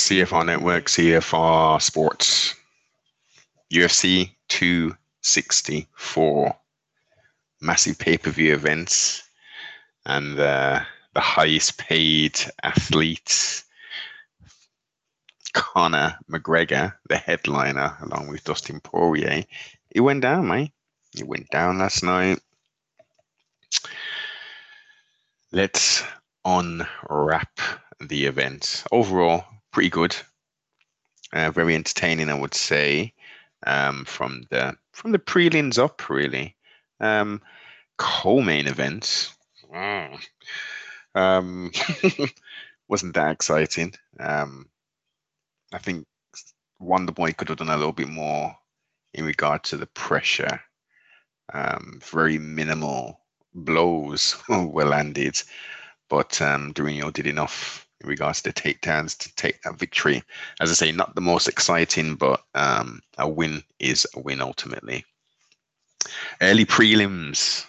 CFR Network, CFR Sports, UFC 264. Massive pay-per-view events, and the highest paid athlete, Conor McGregor, the headliner, along with Dustin Poirier. It went down, mate. It went down last night. Let's unwrap the event. Overall, pretty good. Very entertaining, I would say, from the prelims up, really. Co-main events. Wasn't that exciting. I think Wonderboy could have done a little bit more in regard to the pressure. Very minimal blows were landed, but Durinho did enough in regards to takedowns to take that victory. As I say, not the most exciting, but a win is a win ultimately. Early prelims.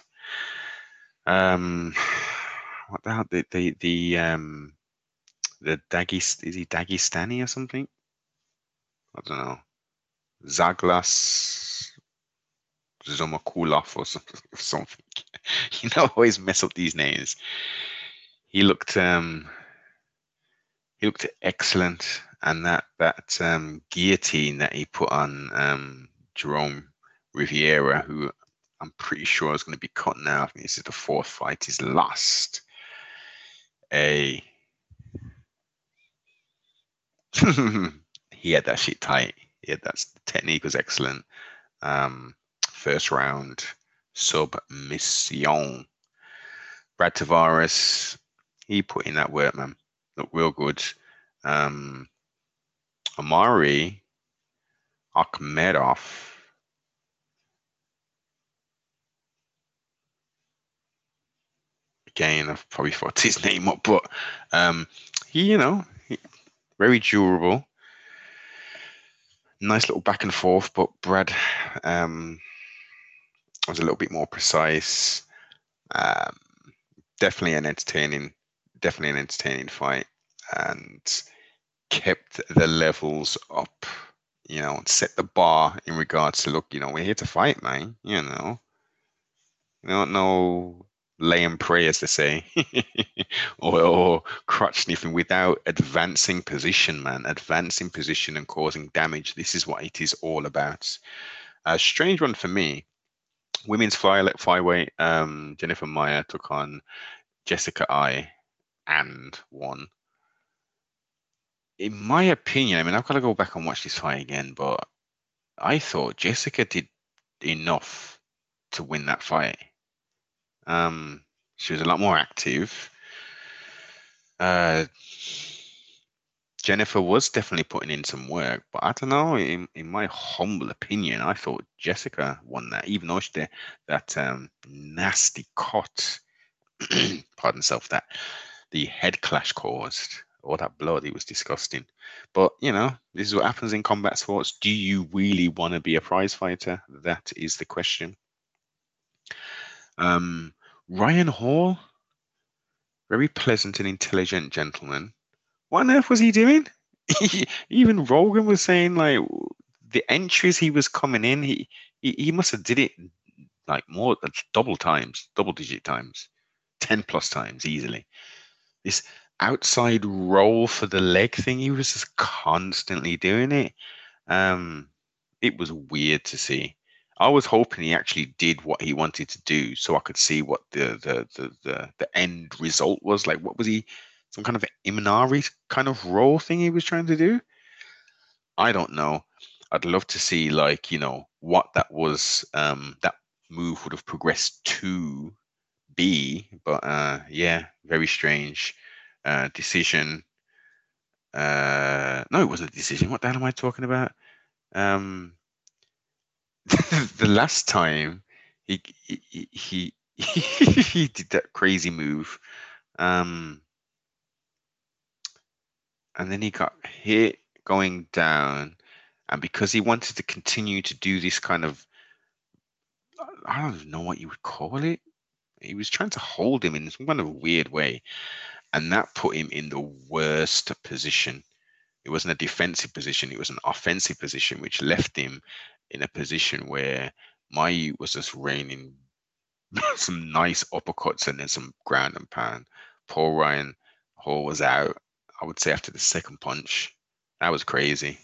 What the hell? The Dagestani or something? I don't know. Zaglas Zomakulov or something. You know, I always mess up these names. He looked excellent, and that guillotine that he put on Jerome Riviera, who I'm pretty sure is going to be cut now. I think this is the fourth fight he's lost. He had that shit tight. Yeah, that's the technique was excellent. First round submission. Brad Tavares, he put in that work, man. Looked real good. Amari Akhmedov. Again, I've probably fucked his name up, but he very durable. Nice little back and forth, but Brad was a little bit more precise. Definitely an entertaining fight, and kept the levels up, and set the bar in regards to, look, we're here to fight, man. No lay and pray, as they say, or crotch sniffing without advancing position, man. Advancing position and causing damage. This is what it is all about. A strange one for me. Women's flyweight, Jennifer Maia took on Jessica Eye and won. In my opinion, I've got to go back and watch this fight again, but I thought Jessica did enough to win that fight. She was a lot more active. Jennifer was definitely putting in some work, but I don't know. In my humble opinion, I thought Jessica won that, even though she did that nasty cut. Pardon myself. That the head clash caused all that blood. It was disgusting. But this is what happens in combat sports. Do you really want to be a prize fighter? That is the question. Ryan Hall, very pleasant and intelligent gentleman. What on earth was he doing? Even Rogan was saying, like, the entries he was coming in, he must have did it like more double digit times, 10 plus times easily. This outside roll for the leg thing, he was just constantly doing it. It was weird to see. I was hoping he actually did what he wanted to do, so I could see what the end result was. Like, what was he? Some kind of Imanari kind of role thing he was trying to do? I don't know. I'd love to see, like, what that was. That move would have progressed to be, but very strange decision. No, it wasn't a decision. What the hell am I talking about? The last time he did that crazy move, and then he got hit going down, and because he wanted to continue to do this kind of, I don't even know what you would call it, he was trying to hold him in some kind of weird way, and that put him in the worst position. It wasn't a defensive position. It was an offensive position, which left him in a position where Maia was just raining some nice uppercuts and then some ground and pound. Poor Ryan Hall was out, I would say, after the second punch. That was crazy.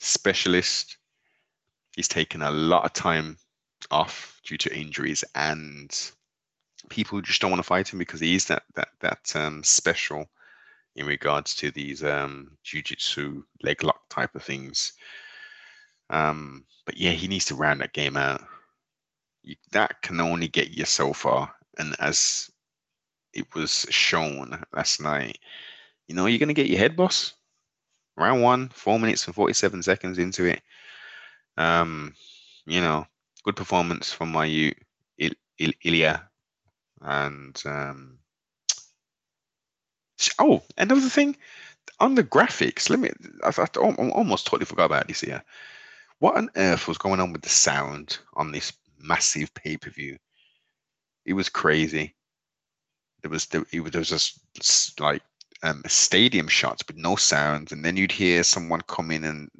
Specialist, he's taken a lot of time off due to injuries, and people just don't want to fight him because he's that special in regards to these jiu-jitsu leg lock type of things. But yeah, he needs to round that game out. That can only get you so far. And as it was shown last night, you know, you're going to get your head, boss. Round one, 4 minutes and 47 seconds into it. You know, good performance from Maia, Ilya. And, another thing, on the graphics, I almost totally forgot about this here. What on earth was going on with the sound on this massive pay-per-view? It was crazy. There was just like stadium shots, but no sound. And then you'd hear someone come in, and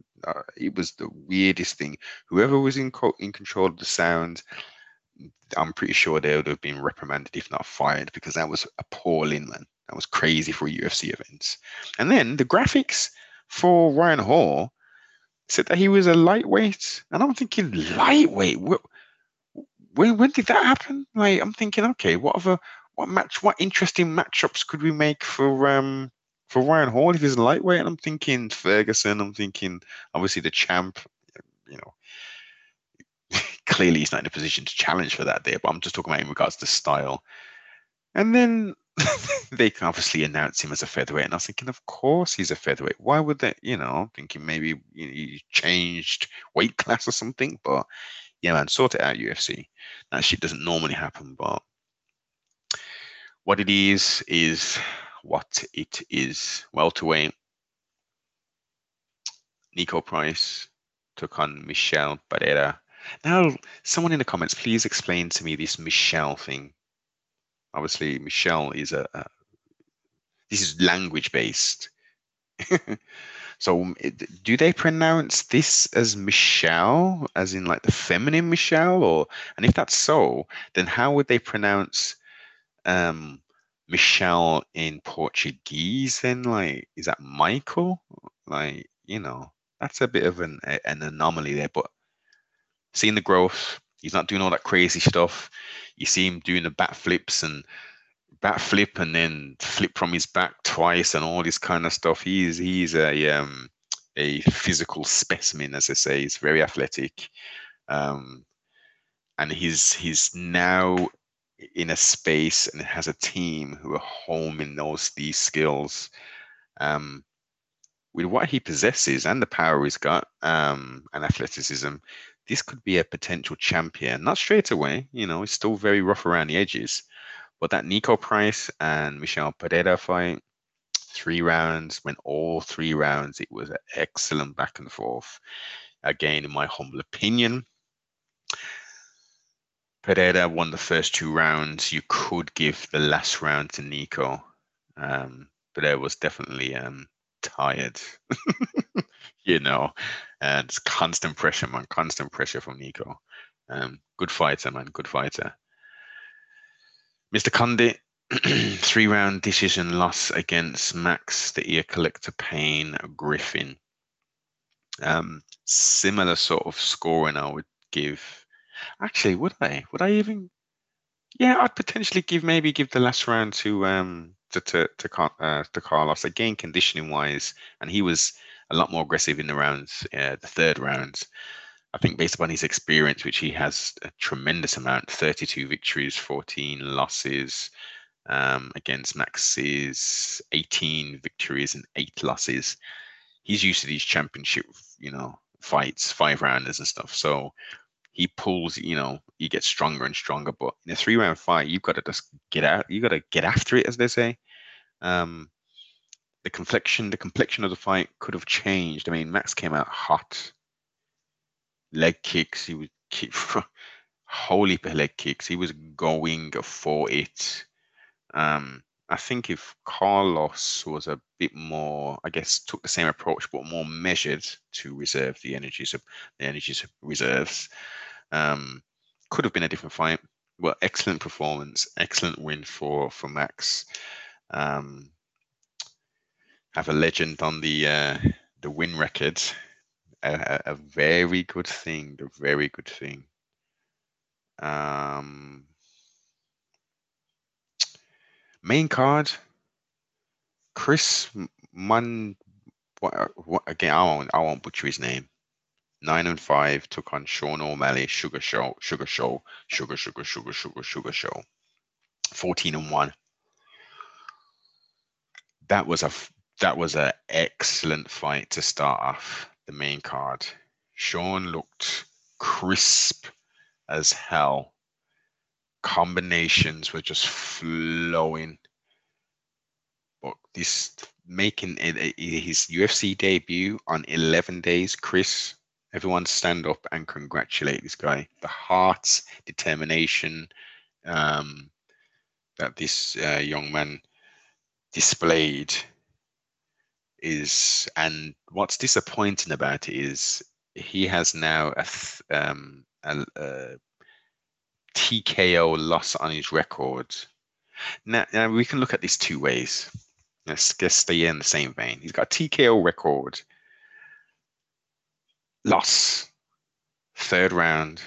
it was the weirdest thing. Whoever was in control of the sound, I'm pretty sure they would have been reprimanded, if not fired, because that was appalling, man. That was crazy for UFC events. And then the graphics for Ryan Hall said that he was a lightweight. And I'm thinking, lightweight? When did that happen? Like, I'm thinking, okay, what interesting matchups could we make for Ryan Hall if he's lightweight? And I'm thinking Ferguson. I'm thinking obviously the champ. You know, clearly he's not in a position to challenge for that there. But I'm just talking about in regards to style. And then they can obviously announce him as a featherweight. And I was thinking, of course he's a featherweight. Why would they? You know, I'm thinking maybe he changed weight class or something, but. Yeah, man, sort it out, UFC. That shit doesn't normally happen, but what it is what it is. Welterweight, Nico Price took on Michel Pereira. Now, someone in the comments, please explain to me this Michel thing. Obviously, Michel is this is language-based. So do they pronounce this as Michelle, as in like the feminine Michelle? And if that's so, then how would they pronounce Michelle in Portuguese then? Like, is that Michael? Like, you know, that's a bit of an anomaly there. But seeing the growth, he's not doing all that crazy stuff. You see him doing the backflip and then flip from his back twice and all this kind of stuff. He's a physical specimen, as I say. He's very athletic, and he's now in a space and has a team who are homing these skills with what he possesses and the power he's got and athleticism. This could be a potential champion. Not straight away, you know. It's still very rough around the edges. But that Nico Price and Michel Pereira fight, 3 rounds, went all 3 rounds. It was an excellent back and forth. Again, in my humble opinion, Pereira won the first 2 rounds. You could give the last round to Nico. Pereira was definitely tired, you know, and it's constant pressure, man, constant pressure from Nico. Good fighter, man, good fighter. Mr. Condit, 3-round decision loss against Max, the ear collector Payne, Griffin. Similar sort of scoring I would give. Actually, would I? Would I even? Yeah, I'd potentially give the last round to Carlos. Again, conditioning wise, and he was a lot more aggressive in the rounds, the third round. I think based upon his experience, which he has a tremendous amount, 32 victories, 14 losses against Max's 18 victories and 8 losses. He's used to these championship, you know, fights, 5-rounders and stuff. So he pulls, you know, he gets stronger and stronger. But in a 3-round fight, you've got to just get out. You've got to get after it, as they say. The complexion of the fight could have changed. I mean, Max came out hot. Leg kicks, he would kick holy leg kicks. He was going for it. I think if Carlos was a bit more, I guess, took the same approach but more measured to reserve the energy reserves, could have been a different fight. Well, excellent performance, excellent win for Max. Have a legend on the win record. A very good thing. A very good thing. Main card, Chris Munn. Again, I won't butcher his name. 9-5 took on Sean O'Malley. Sugar Show. 14-1. That was a excellent fight to start off the main card. Sean looked crisp as hell. Combinations were just flowing. But this making his UFC debut on 11 days, Chris. Everyone stand up and congratulate this guy. The heart, determination that this young man displayed is, and what's disappointing about it is he has now a TKO loss on his record. Now we can look at this two ways. Let's stay in the same vein. He's got a TKO record. Loss, third round,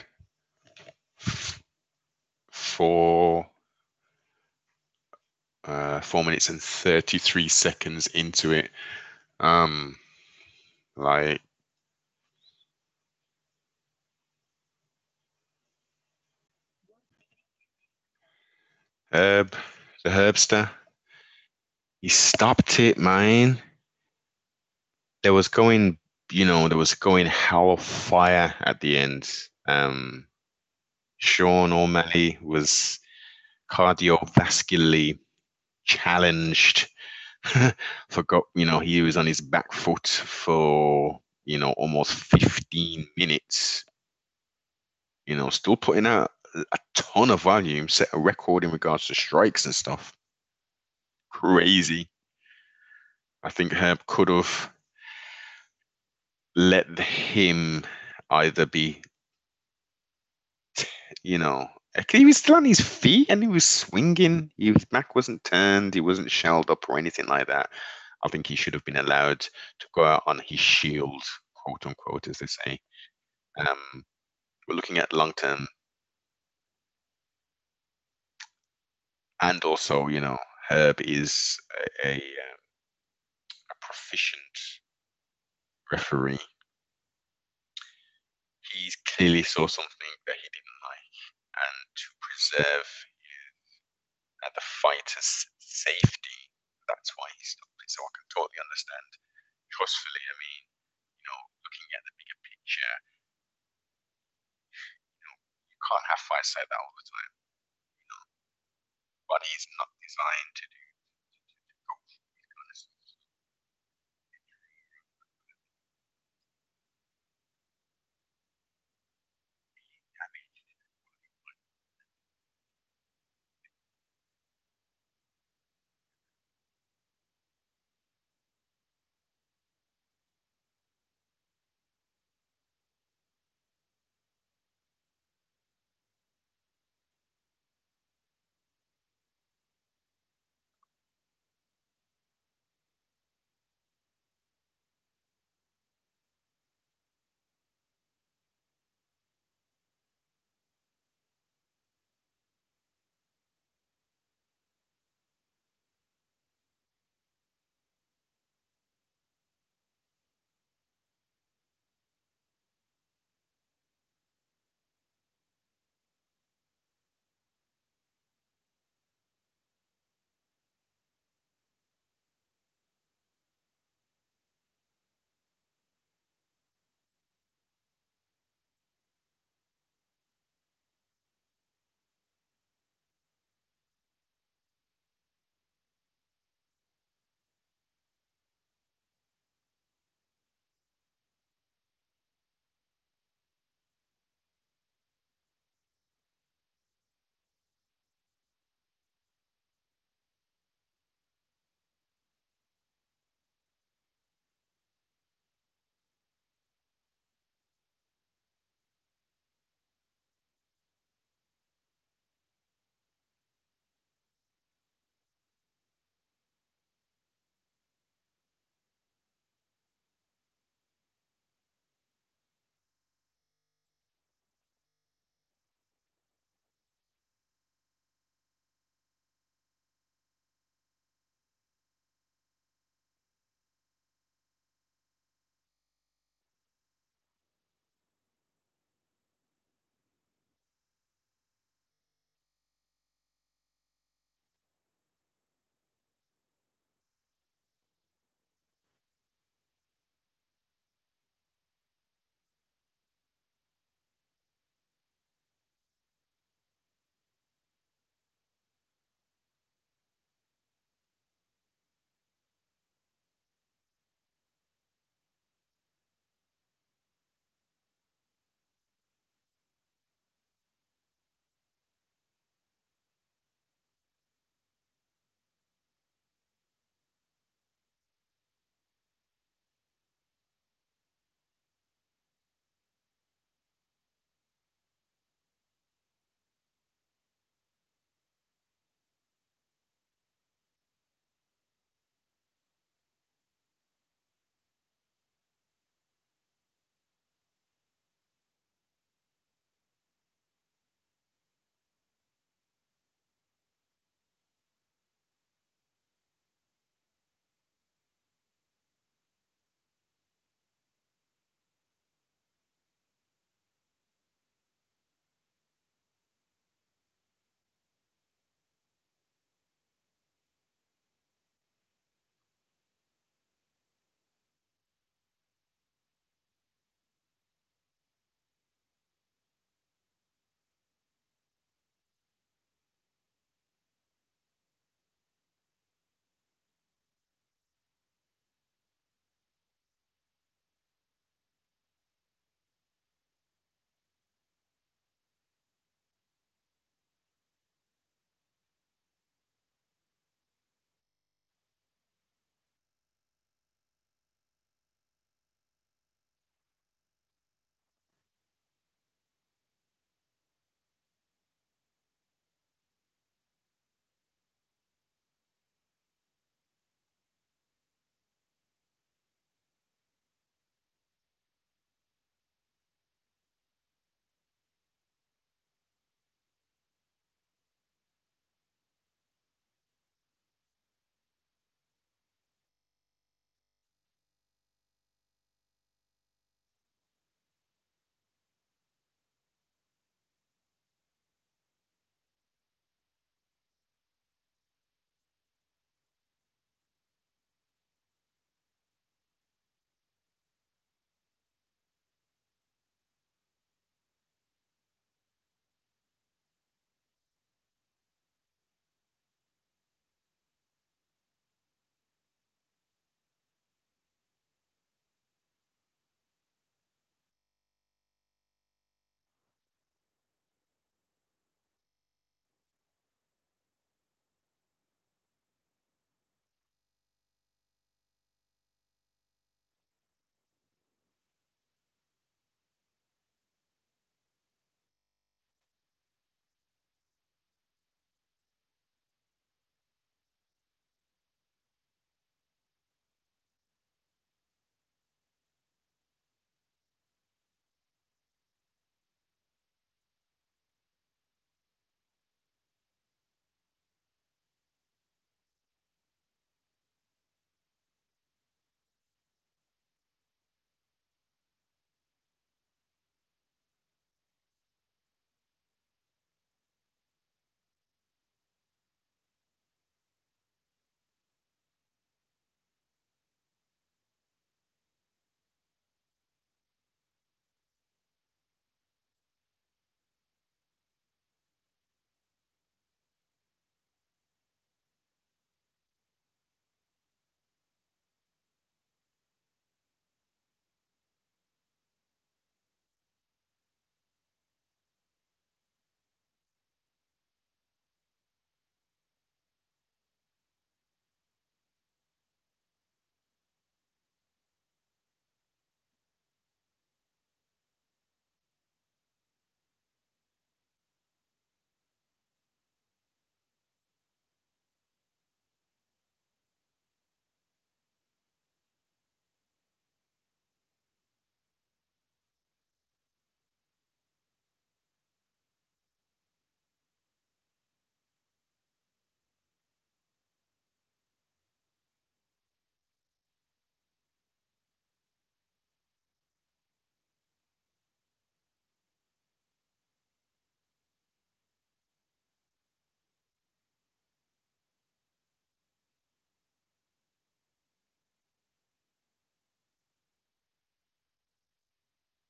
4 minutes and 33 seconds into it. Herb, the Herbster, he stopped it, man. There was going hellfire at the end. Sean O'Malley was cardiovascularly challenged. He was on his back foot for, almost 15 minutes. Still putting out a ton of volume, set a record in regards to strikes and stuff. Crazy. I think Herb could have let him either be, he was still on his feet and he was swinging. His back wasn't turned. He wasn't shelled up or anything like that. I think he should have been allowed to go out on his shield, quote unquote, as they say. We're looking at long term. And also, Herb is a proficient referee. He clearly saw something that he didn't like, and to preserve the fighter's safety, that's why he stopped it. So I can totally understand. Trustfully, I mean, looking at the bigger picture, you can't have fights like that all the time. Body's not designed to do